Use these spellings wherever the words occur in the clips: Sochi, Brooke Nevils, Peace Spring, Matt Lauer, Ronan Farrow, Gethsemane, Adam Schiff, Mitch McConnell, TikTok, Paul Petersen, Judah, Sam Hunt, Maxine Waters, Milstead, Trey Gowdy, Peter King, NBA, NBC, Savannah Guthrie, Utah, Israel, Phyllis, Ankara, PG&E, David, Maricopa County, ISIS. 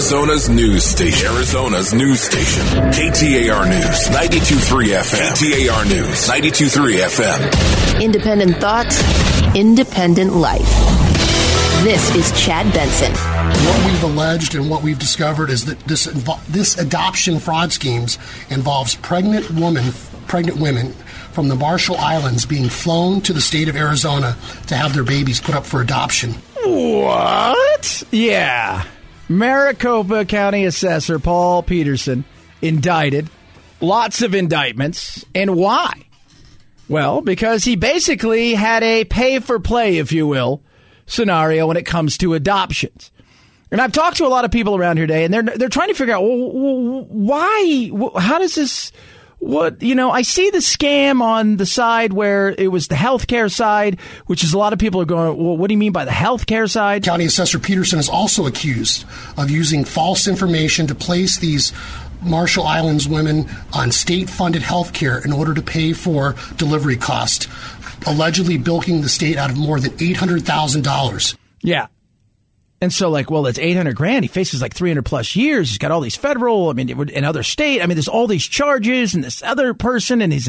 Arizona's news station. KTAR News, 92.3 FM. KTAR News, 92.3 FM. Independent thoughts, independent life. This is Chad Benson. What we've alleged and what we've discovered is that this adoption fraud schemes involves pregnant women from the Marshall Islands being flown to the state of Arizona to have their babies put up for adoption. What? Yeah. Maricopa County Assessor Paul Petersen indicted. Lots of indictments. And why? Well, because he basically had a pay-for-play, if you will, scenario when it comes to adoptions. And I've talked to a lot of people around here today, and they're trying to figure out, well, why? How does this... What, you know, I see the scam on the side where it was the healthcare side, which is a lot of people are going, well, what do you mean by the healthcare side? County Assessor Petersen is also accused of using false information to place these Marshall Islands women on state-funded healthcare in order to pay for delivery costs, allegedly bilking the state out of more than $800,000. Yeah. And so, like, well, it's $800,000. He faces like 300+ years. He's got all these federal, and other state. There's all these charges, and this other person, and he's.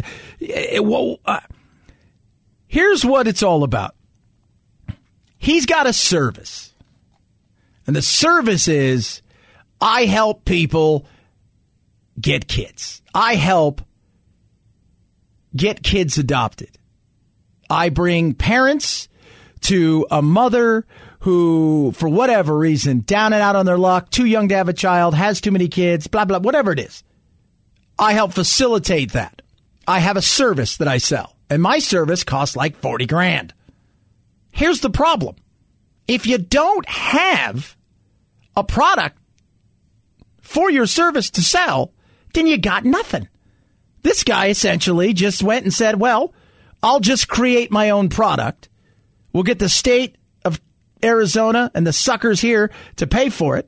Here's what it's all about. He's got a service, and the service is, I help people get kids. I help get kids adopted. I bring parents to a mother who, for whatever reason, down and out on their luck, too young to have a child, has too many kids, blah, blah, whatever it is. I help facilitate that. I have a service that I sell, and my service costs like $40,000. Here's the problem. If you don't have a product for your service to sell, then you got nothing. This guy essentially just went and said, well, I'll just create my own product. We'll get the state Arizona and the suckers here to pay for it.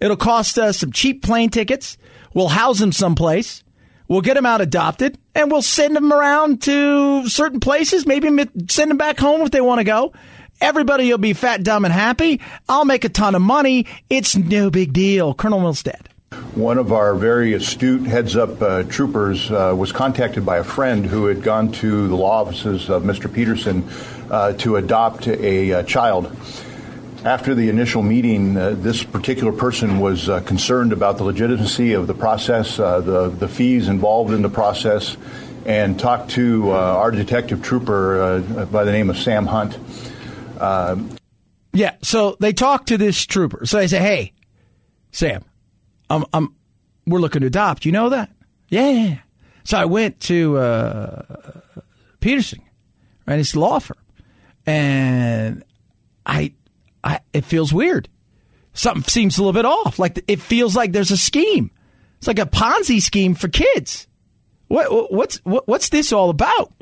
It'll cost us some cheap plane tickets. We'll house them someplace. We'll get them out adopted, and we'll send them around to certain places. Maybe send them back home if they want to go. Everybody will be fat, dumb, and happy. I'll make a ton of money. It's no big deal. Colonel Milstead. One of our very astute heads-up troopers was contacted by a friend who had gone to the law offices of Mr. Petersen to adopt a child. After the initial meeting, this particular person was concerned about the legitimacy of the process, the fees involved in the process, and talked to our detective trooper by the name of Sam Hunt. Yeah, so they talked to this trooper. So they say, hey, Sam, we're looking to adopt. You know that? Yeah. So I went to Petersen, right? It's a law firm, and I it feels weird. Something seems a little bit off. Like it feels like there's a scheme. It's like a Ponzi scheme for kids. What's this all about?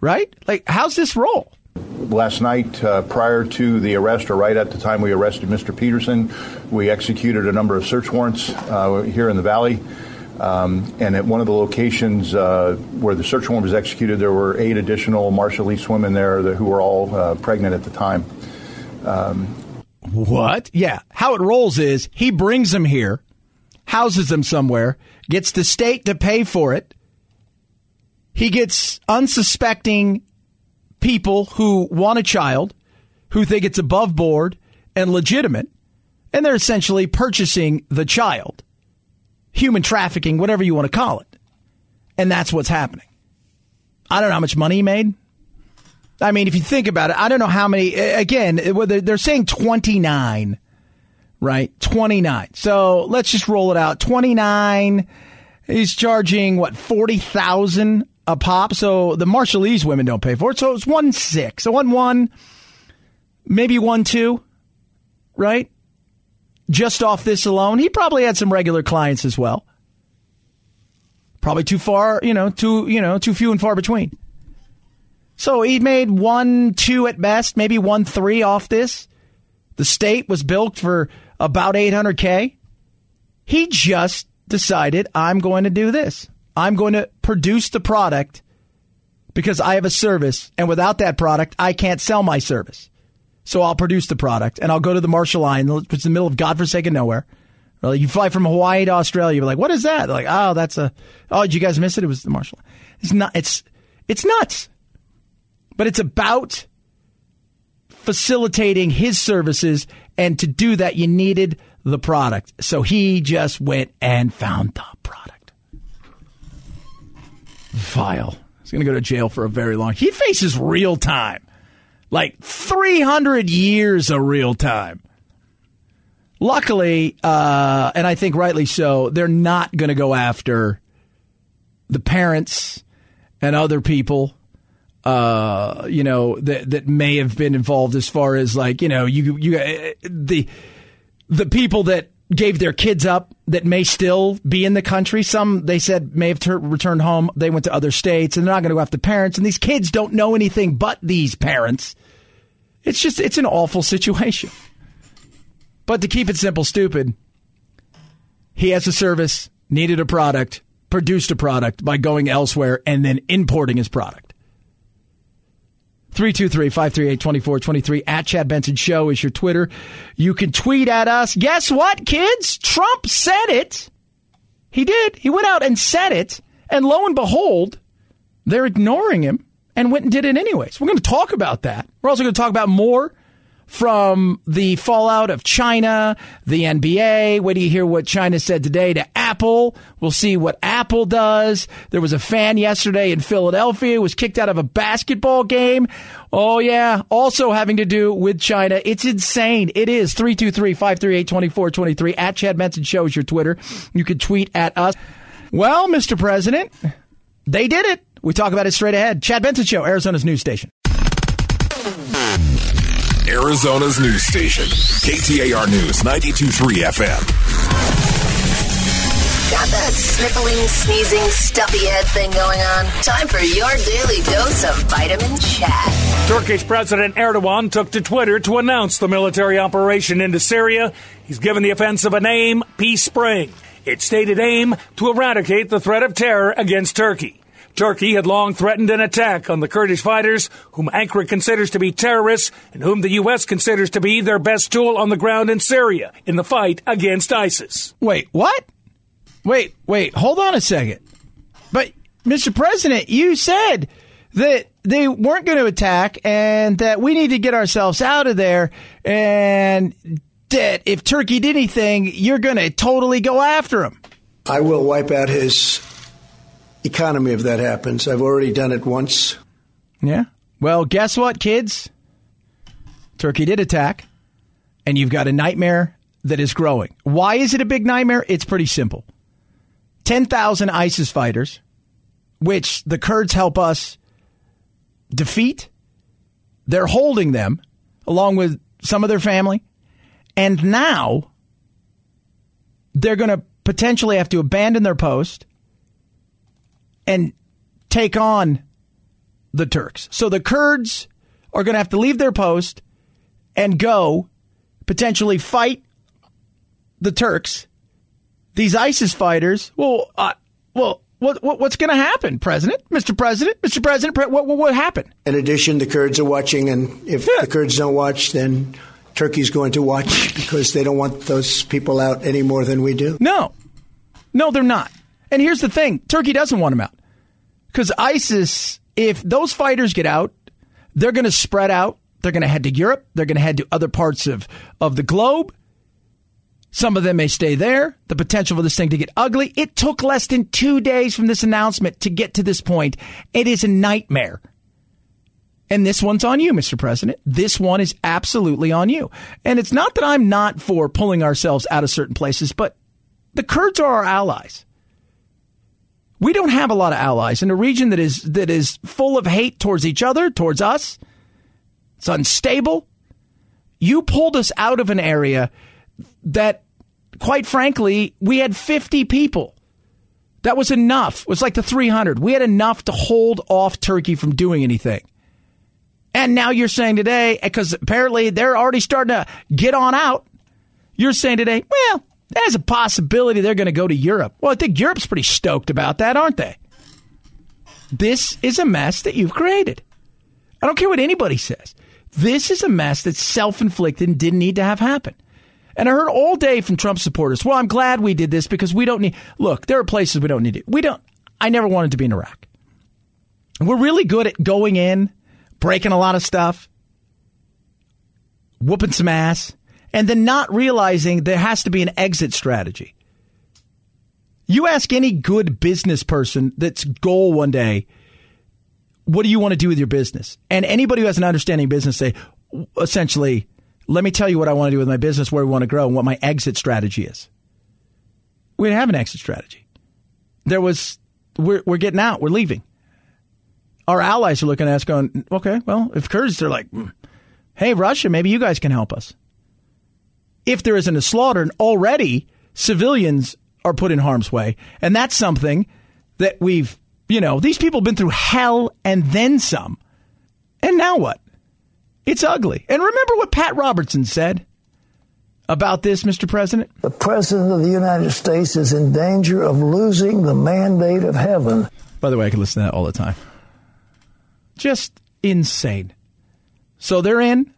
Right? Like, how's this roll? Last night, prior to the arrest, or right at the time we arrested Mr. Petersen, we executed a number of search warrants here in the valley. And at one of the locations where the search warrant was executed, there were 8 additional Marshallese women there who were all pregnant at the time. What? Yeah. How it rolls is he brings them here, houses them somewhere, gets the state to pay for it. He gets unsuspecting people who want a child, who think it's above board and legitimate, and they're essentially purchasing the child. Human trafficking, whatever you want to call it. And that's what's happening. I don't know how much money he made. If you think about it, I don't know how many. Again, they're saying 29, right? 29. So let's just roll it out. 29. He's charging, what, $40,000 a pop, so the Marshallese women don't pay for it. So it's 1.6, so 1.1, maybe 1.2, right? Just off this alone, he probably had some regular clients as well. Probably too far, too few and far between. So he made 1.2 at best, maybe 1.3 off this. The state was billed for about $800,000. He just decided, I'm going to do this. I'm going to produce the product because I have a service, and without that product, I can't sell my service. So I'll produce the product, and I'll go to the Marshall Islands, which is the middle of godforsaken nowhere, Or you fly from Hawaii to Australia. You're like, what is that? They're like, oh, that's a... Oh, did you guys miss it? It was the Marshall. It's not. It's nuts. But it's about facilitating his services, and to do that, you needed the product. So he just went and found the product. Vile. He's going to go to jail for a very long... He faces real time. Like 300 years of real time. Luckily, and I think rightly so, they're not going to go after the parents and other people, you know, that may have been involved, as far as like, you know, the people that gave their kids up that may still be in the country. Some, they said, may have returned home. They went to other states, and they're not going to go after parents. And these kids don't know anything but these parents. It's just, it's an awful situation. But to keep it simple, stupid, he has a service, needed a product, produced a product by going elsewhere and then importing his product. 323-538-2423 at Chad Benson Show is your Twitter. You can tweet at us. Guess what, kids? Trump said it. He did. He went out and said it. And lo and behold, they're ignoring him and went and did it anyways. We're going to talk about that. We're also going to talk about more from the fallout of China, the NBA. Wait till you hear what China said today to Apple. We'll see what Apple does. There was a fan yesterday in Philadelphia who was kicked out of a basketball game. Oh, yeah. Also having to do with China. It's insane. It is 323-538-2423. At Chad Benson Show is your Twitter. You can tweet at us. Well, Mr. President, they did it. We talk about it straight ahead. Chad Benson Show, Arizona's news station. Arizona's news station, KTAR News 92.3 FM. Got that sniffling, sneezing, stuffy head thing going on? Time for your daily dose of vitamin chat. Turkish President Erdogan took to Twitter to announce the military operation into Syria. He's given the offensive a name, Peace Spring. Its stated aim, to eradicate the threat of terror against Turkey. Turkey had long threatened an attack on the Kurdish fighters, whom Ankara considers to be terrorists and whom the U.S. considers to be their best tool on the ground in Syria in the fight against ISIS. Wait, what? Wait, hold on a second. But, Mr. President, you said that they weren't going to attack and that we need to get ourselves out of there, and that if Turkey did anything, you're going to totally go after him. I will wipe out his economy if that happens. I've already done it once. Yeah. Well, guess what, kids? Turkey did attack, and you've got a nightmare that is growing. Why is it a big nightmare? It's pretty simple. 10,000 ISIS fighters, which the Kurds help us defeat. They're holding them, along with some of their family. And now they're going to potentially have to abandon their post and take on the Turks. So the Kurds are going to have to leave their post and go potentially fight the Turks. These ISIS fighters. Well, what's going to happen, President? Mr. President, what happened? In addition, the Kurds are watching, and if the Kurds don't watch, then Turkey's going to watch because they don't want those people out any more than we do. No, they're not. And here's the thing. Turkey doesn't want them out. Because ISIS, if those fighters get out, they're going to spread out. They're going to head to Europe. They're going to head to other parts of the globe. Some of them may stay there. The potential for this thing to get ugly. It took less than 2 days from this announcement to get to this point. It is a nightmare. And this one's on you, Mr. President. This one is absolutely on you. And it's not that I'm not for pulling ourselves out of certain places, but the Kurds are our allies. We don't have a lot of allies in a region that is full of hate towards each other, towards us. It's unstable. You pulled us out of an area that, quite frankly, we had 50 people. That was enough. It was like the 300. We had enough to hold off Turkey from doing anything. And now you're saying today, because apparently they're already starting to get on out, you're saying today, well, there's a possibility they're going to go to Europe. Well, I think Europe's pretty stoked about that, aren't they? This is a mess that you've created. I don't care what anybody says. This is a mess that's self-inflicted and didn't need to have happen. And I heard all day from Trump supporters, well, I'm glad we did this because we don't need... Look, there are places we don't need it. I never wanted to be in Iraq. We're really good at going in, breaking a lot of stuff, whooping some ass, and then not realizing there has to be an exit strategy. You ask any good business person that's goal one day, what do you want to do with your business? And anybody who has an understanding business say, essentially, let me tell you what I want to do with my business, where we want to grow, and what my exit strategy is. We didn't have an exit strategy. We're getting out. We're leaving. Our allies are looking at us going, okay, well, if Kurds, they're like, hey, Russia, maybe you guys can help us. If there isn't a slaughter, and already civilians are put in harm's way. And that's something that we've, these people have been through hell and then some. And now what? It's ugly. And remember what Pat Robertson said about this, Mr. President? The President of the United States is in danger of losing the mandate of heaven. By the way, I could listen to that all the time. Just insane. So they're in.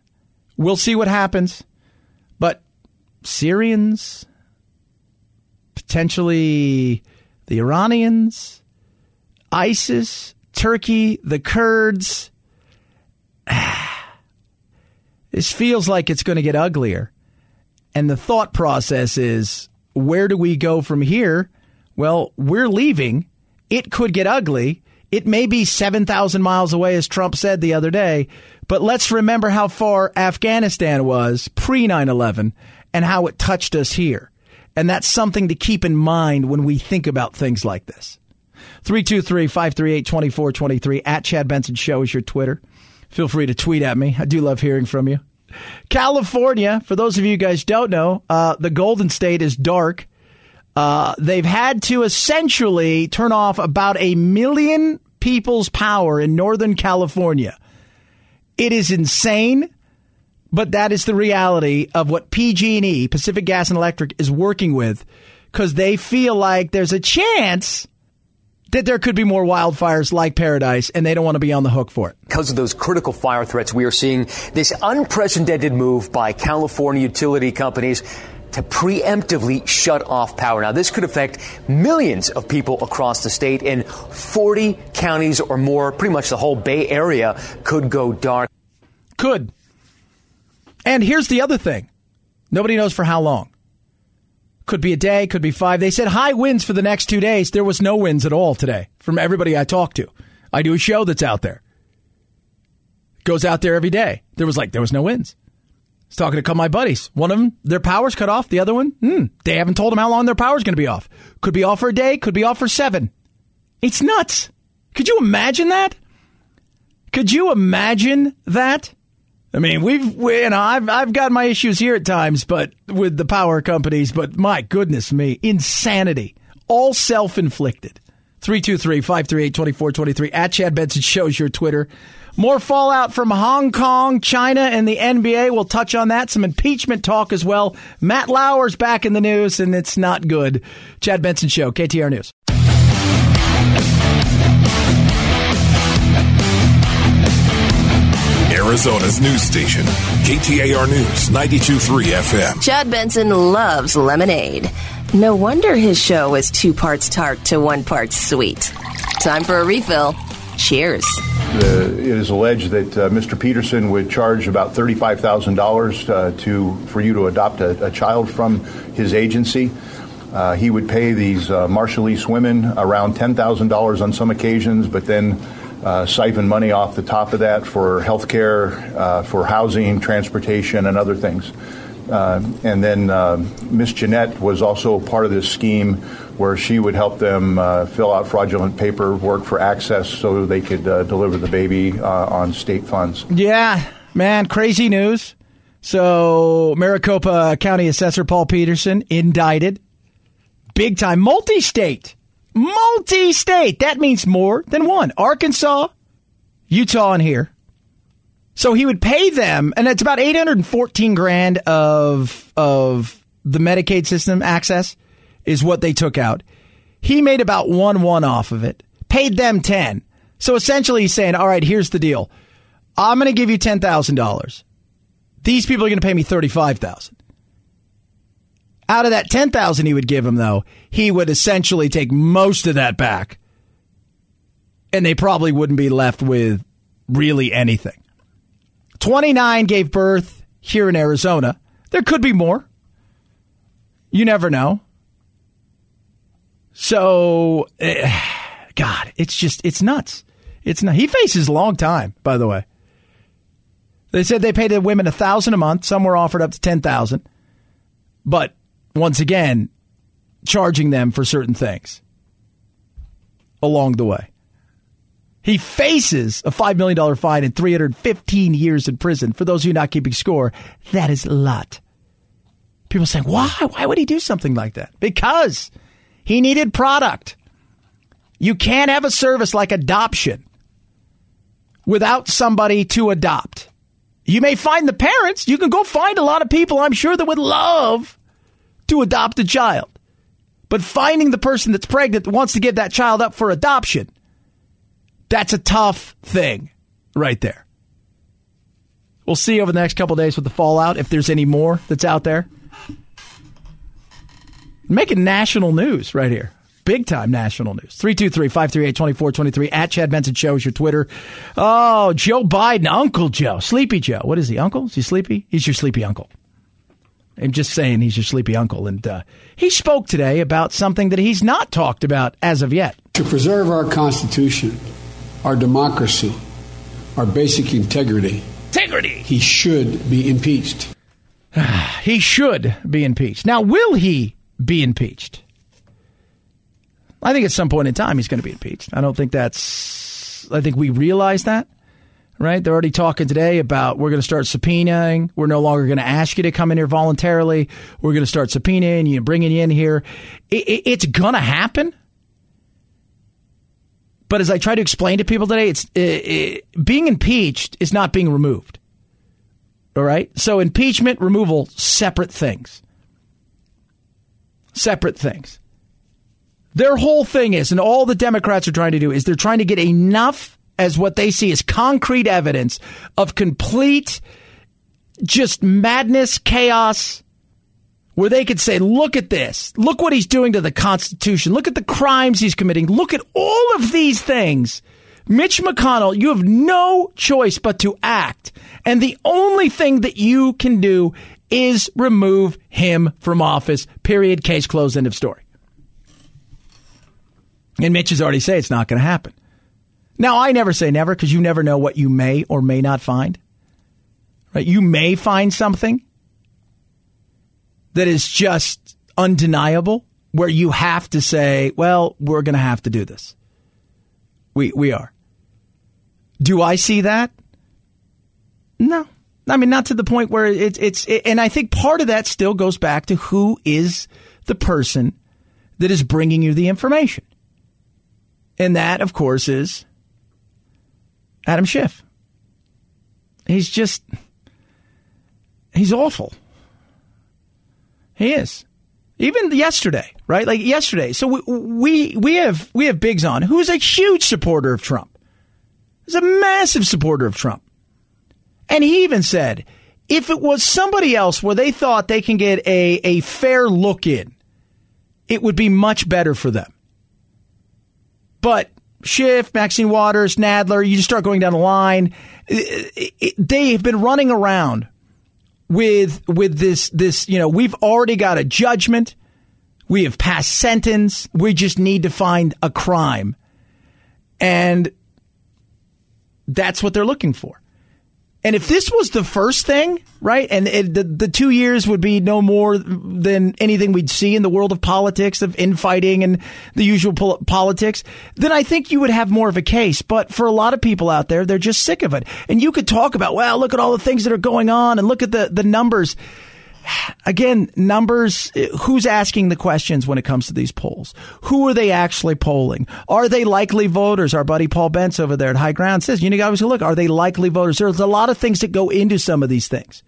We'll see what happens. But Syrians, potentially the Iranians, ISIS, Turkey, the Kurds. This feels like it's going to get uglier. And the thought process is, where do we go from here? Well, we're leaving. It could get ugly. It may be 7,000 miles away, as Trump said the other day. But let's remember how far Afghanistan was pre-9/11 and how it touched us here. And that's something to keep in mind when we think about things like this. 323-538-2423 at Chad Benson Show is your Twitter. Feel free to tweet at me. I do love hearing from you. California, for those of you guys who don't know, the Golden State is dark. They've had to essentially turn off about 1 million people's power in Northern California. It is insane, but that is the reality of what PG&E, Pacific Gas and Electric, is working with, because they feel like there's a chance that there could be more wildfires like Paradise, and they don't want to be on the hook for it. Because of those critical fire threats, we are seeing this unprecedented move by California utility companies to preemptively shut off power. Now, this could affect millions of people across the state, and 40 counties or more, pretty much the whole Bay Area, could go dark. Could. And here's the other thing. Nobody knows for how long. Could be a day, could be 5. They said high winds for the next 2 days. There was no winds at all today from everybody I talked to. I do a show that's out there. Goes out there every day. There was no winds. I was talking to a couple of my buddies. One of them, their power's cut off. The other one, they haven't told them how long their power's going to be off. Could be off for a day, could be off for 7. It's nuts. Could you imagine that? I mean, I've got my issues here at times, but with the power companies, but my goodness me, insanity, all self-inflicted. 323-538-2423 at Chad Benson shows your Twitter. More fallout from Hong Kong, China, and the NBA. We'll touch on that. Some impeachment talk as well. Matt Lauer's back in the news, and it's not good. Chad Benson Show, KTAR News. Arizona's news station, KTAR News, 92.3 FM. Chad Benson loves lemonade. No wonder his show is 2 parts tart to 1 part sweet. Time for a refill. Cheers. It is alleged that Mr. Petersen would charge about $35,000 for you to adopt a child from his agency. He would pay these Marshallese women around $10,000 on some occasions, but then siphon money off the top of that for health care, for housing, transportation, and other things. And then Miss Jeanette was also part of this scheme where she would help them fill out fraudulent paperwork for access so they could deliver the baby on state funds. Yeah, man, crazy news. So Maricopa County Assessor Paul Petersen indicted. Big time, multi-state. Multi-state. That means more than one. Arkansas, Utah, and here. So he would pay them, and it's about $814,000 of the Medicaid system access is what they took out. He made about 1-1 off of it. Paid them 10. So essentially he's saying, all right, here's the deal. I'm going to give you $10,000. These people are going to pay me $35,000. Out of that $10,000 he would give him, though, he would essentially take most of that back. And they probably wouldn't be left with really anything. 29 gave birth here in Arizona. There could be more. You never know. So, God, it's nuts. It's not. He faces a long time, by the way. They said they paid the women $1,000 a month. Some were offered up to $10,000. But once again, charging them for certain things along the way. He faces a $5 million fine and 315 years in prison. For those of you not keeping score, that is a lot. People saying, why? Why would he do something like that? Because he needed product. You can't have a service like adoption without somebody to adopt. You may find the parents. You can go find a lot of people, I'm sure, that would love to adopt a child. But finding the person that's pregnant that wants to give that child up for adoption, that's a tough thing right there. We'll see over the next couple of days with the fallout, if there's any more that's out there. Making national news right here. Big time national news. 323-538-2423 at Chad Benson Show is your Twitter. Oh, Joe Biden, Uncle Joe, Sleepy Joe. What is he, uncle? Is he sleepy? He's your sleepy uncle. I'm just saying he's your sleepy uncle. And he spoke today about something that he's not talked about as of yet. To preserve our Constitution, our democracy, our basic integrity. He should be impeached. He should be impeached. Now, will he be impeached? I think at some point in time he's going to be impeached. I think we realize that, right? They're already talking today about we're going to start subpoenaing. We're no longer going to ask you to come in here voluntarily. We're going to start subpoenaing you, bringing you in here. It's going to happen. But as I try to explain to people today, being impeached is not being removed. All right? So impeachment, removal, separate things. Their whole thing is, and all the Democrats are trying to do, is they're trying to get enough as what they see as concrete evidence of complete just madness, chaos, where they could say, look at this. Look what he's doing to the Constitution. Look at the crimes he's committing. Look at all of these things. Mitch McConnell, you have no choice but to act. And the only thing that you can do is remove him from office. Period. Case closed. End of story. And Mitch has already said it's not going to happen. Now, I never say never because you never know what you may or may not find. Right? You may find something that is just undeniable, where you have to say, well, we're going to have to do this. We are. Do I see that? No. I mean, not to the point where and I think part of that still goes back to who is the person that is bringing you the information. And that, of course, is Adam Schiff. He's awful. He is. Even yesterday, right? Like yesterday. So we have Biggs on, who's a huge supporter of Trump. He's a massive supporter of Trump. And he even said, if it was somebody else where they thought they can get a fair look in, it would be much better for them. But Schiff, Maxine Waters, Nadler, you just start going down the line. They have been running around with this, you know, we've already got a judgment. We have passed sentence. We just need to find a crime. And that's what they're looking for. And if this was the first thing, right, and the 2 years would be no more than anything we'd see in the world of politics, of infighting and the usual politics, then I think you would have more of a case. But for a lot of people out there, they're just sick of it. And you could talk about, well, look at all the things that are going on and look at the numbers. Again, numbers, who's asking the questions when it comes to these polls? Who are they actually polling? Are they likely voters? Our buddy Paul Bentz over there at High Ground says, you guys look, are they likely voters? There's a lot of things that go into some of these things.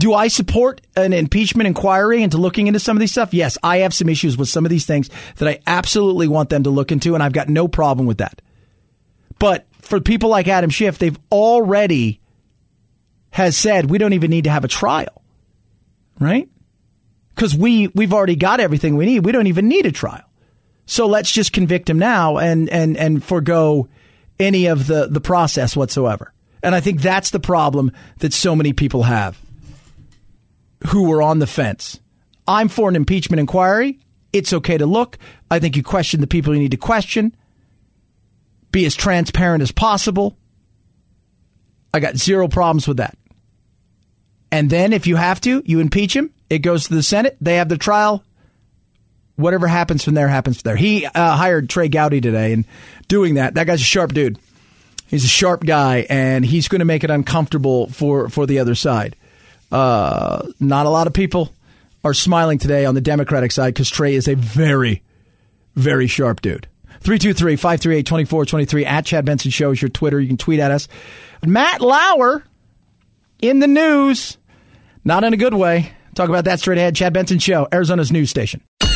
Do I support an impeachment inquiry into looking into some of these stuff? Yes, I have some issues with some of these things that I absolutely want them to look into, and I've got no problem with that. But for people like Adam Schiff, they've already has said, we don't even need to have a trial. Right? because we've already got everything we need. We don't even need a trial. So let's just convict him now and forego any of the process whatsoever. And I think that's the problem that so many people have who were on the fence. I'm for an impeachment inquiry. It's okay to look. I think you question the people you need to question. Be as transparent as possible. I got zero problems with that. And then if you have to, you impeach him. It goes to the Senate. They have the trial. Whatever happens from there happens from there. He hired Trey Gowdy today, and doing that, that guy's a sharp dude. He's a sharp guy, and he's going to make it uncomfortable for the other side. Not a lot of people are smiling today on the Democratic side because Trey is a very, very sharp dude. 323-538-2423 at Chad Benson Show is your Twitter. You can tweet at us. Matt Lauer in the news. Not in a good way. Talk about that straight ahead. Chad Benson Show, Arizona's news station. Arizona's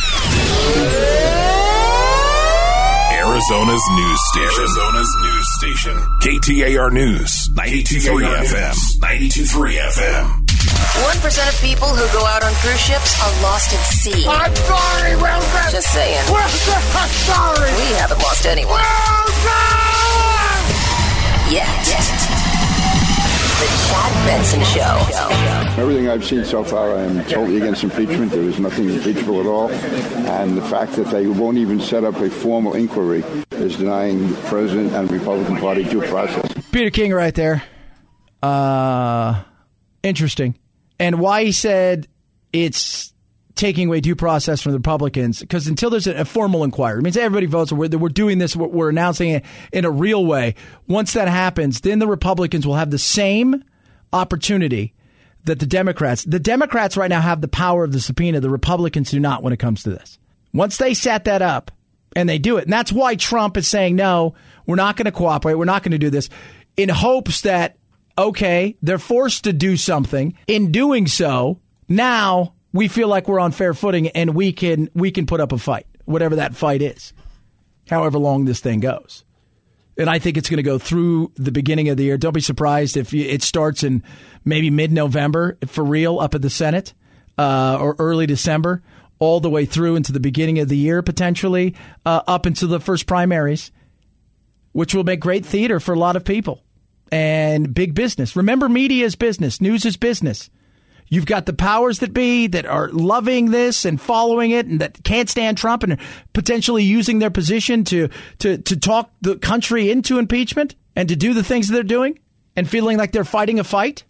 news station. Arizona's news station. KTAR News. 92.3 FM. 92.3 FM. 1% of people who go out on cruise ships are lost at sea. I'm sorry, Wilson. Just saying. Wilson, I'm sorry. We haven't lost anyone. Wilson! Yet. The Chad Benson Show. Everything I've seen so far, I am totally against impeachment. There is nothing impeachable at all. And the fact that they won't even set up a formal inquiry is denying the president and Republican Party due process. Peter King right there. Interesting. And why he said it's taking away due process from the Republicans, because until there's a formal inquiry, it means everybody votes, we're doing this, we're announcing it in a real way. Once that happens, then the Republicans will have the same opportunity that the Democrats right now have the power of the subpoena. The Republicans do not when it comes to this. Once they set that up and they do it. And that's why Trump is saying, no, we're not going to cooperate. We're not going to do this, in hopes that, okay, they're forced to do something. In doing so, now we feel like we're on fair footing and we can put up a fight, whatever that fight is, however long this thing goes. And I think it's going to go through the beginning of the year. Don't be surprised if it starts in maybe mid-November, for real, up at the Senate, or early December, all the way through into the beginning of the year, potentially, up into the first primaries, which will make great theater for a lot of people. And big business. Remember, media is business. News is business. You've got the powers that be that are loving this and following it and that can't stand Trump and potentially using their position to talk the country into impeachment and to do the things that they're doing and feeling like they're fighting a fight.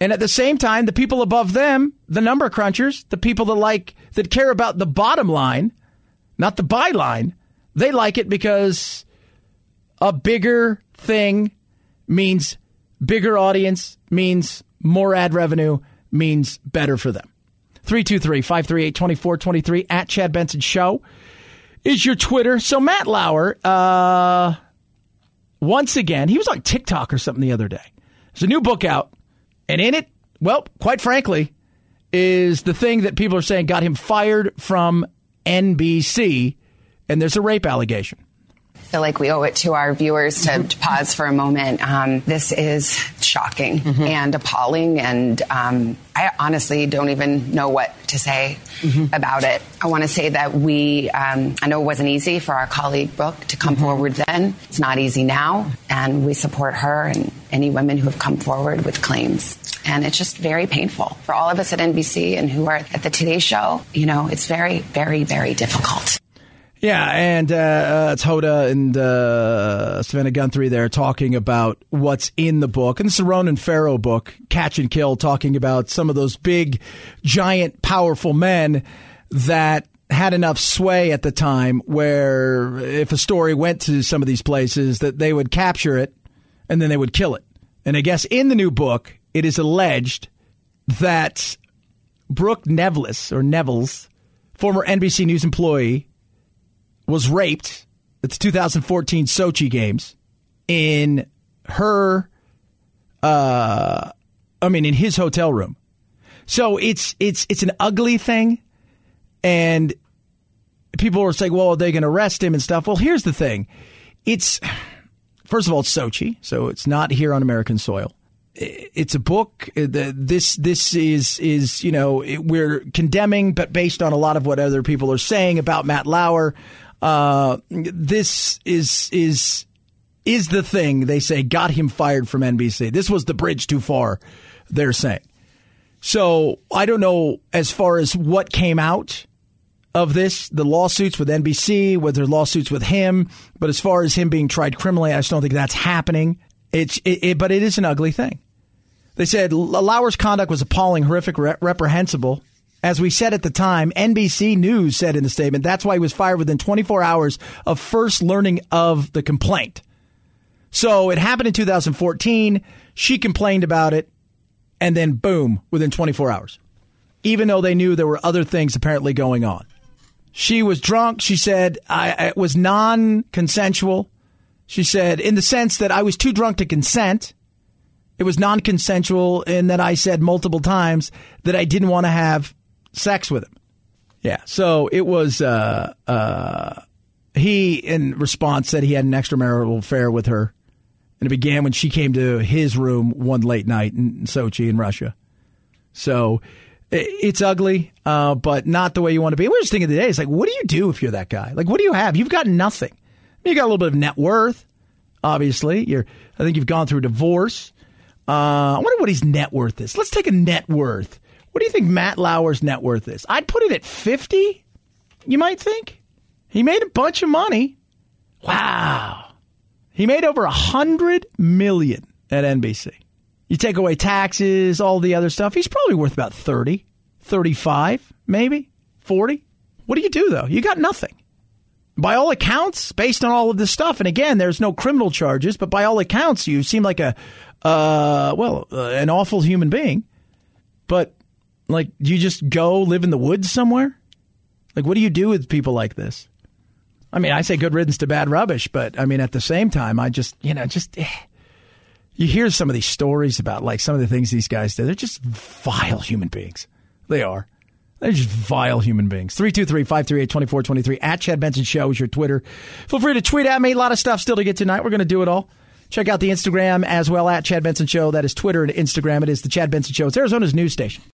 And at the same time, the people above them, the number crunchers, the people that care about the bottom line, not the byline, they like it because a bigger thing means bigger audience, means more ad revenue, means better for them. 323-538-2423 at Chad Benson Show is your Twitter. So Matt Lauer, once again, he was on TikTok or something the other day. There's a new book out, and in it, well, quite frankly, is the thing that people are saying got him fired from NBC, and there's a rape allegation. I feel like we owe it to our viewers to pause for a moment. This is shocking and appalling, and I honestly don't even know what to say about it. I want to say that we, I know it wasn't easy for our colleague Brooke to come forward then. It's not easy now, and we support her and any women who have come forward with claims. And it's just very painful for all of us at NBC and who are at the Today Show. You know, it's very, very, very difficult. Yeah, and it's Hoda and Savannah Guthrie there talking about what's in the book. And this is a Ronan Farrow book, Catch and Kill, talking about some of those big, giant, powerful men that had enough sway at the time where if a story went to some of these places that they would capture it and then they would kill it. And I guess in the new book, it is alleged that Brooke Nevils, former NBC News employee, was raped at the 2014 Sochi games in her, in his hotel room. So it's an ugly thing. And people are saying, well, are they going to arrest him and stuff? Well, here's the thing. It's, first of all, it's Sochi. So it's not here on American soil. It's a book. This is, you know, we're condemning, but based on a lot of what other people are saying about Matt Lauer. This is the thing they say got him fired from NBC. This was the bridge too far, they're saying. So I don't know as far as what came out of this, the lawsuits with NBC, whether lawsuits with him. But as far as him being tried criminally, I just don't think that's happening. But it is an ugly thing. They said Lauer's conduct was appalling, horrific, reprehensible. As we said at the time, NBC News said in the statement, that's why he was fired within 24 hours of first learning of the complaint. So it happened in 2014. She complained about it. And then, boom, within 24 hours, even though they knew there were other things apparently going on. She was drunk. She said it was non-consensual. She said, in the sense that I was too drunk to consent. It was non-consensual in that I said multiple times that I didn't want to have sex with him. Yeah. So it was he, in response, said he had an extramarital affair with her. And it began when she came to his room one late night in Sochi in Russia. So it's ugly, but not the way you want to be. We're just thinking today, it's like, what do you do if you're that guy? Like, what do you have? You've got nothing. You got a little bit of net worth, obviously. I think you've gone through a divorce. I wonder what his net worth is. Let's take a net worth. What do you think Matt Lauer's net worth is? I'd put it at 50, you might think. He made a bunch of money. Wow. He made over $100 million at NBC. You take away taxes, all the other stuff. He's probably worth about 30, 35, maybe 40. What do you do, though? You got nothing. By all accounts, based on all of this stuff, and again, there's no criminal charges, but by all accounts, you seem like an awful human being. But, like, you just go live in the woods somewhere? Like, what do you do with people like this? I mean, I say good riddance to bad rubbish, but, I mean, at the same time, I just, you know, you hear some of these stories about, like, some of the things these guys do. They're just vile human beings. They are. They're just vile human beings. 323-538-2423 at Chad Benson Show is your Twitter. Feel free to tweet at me. A lot of stuff still to get tonight. We're going to do it all. Check out the Instagram as well at Chad Benson Show. That is Twitter and Instagram. It is the Chad Benson Show. It's Arizona's news station.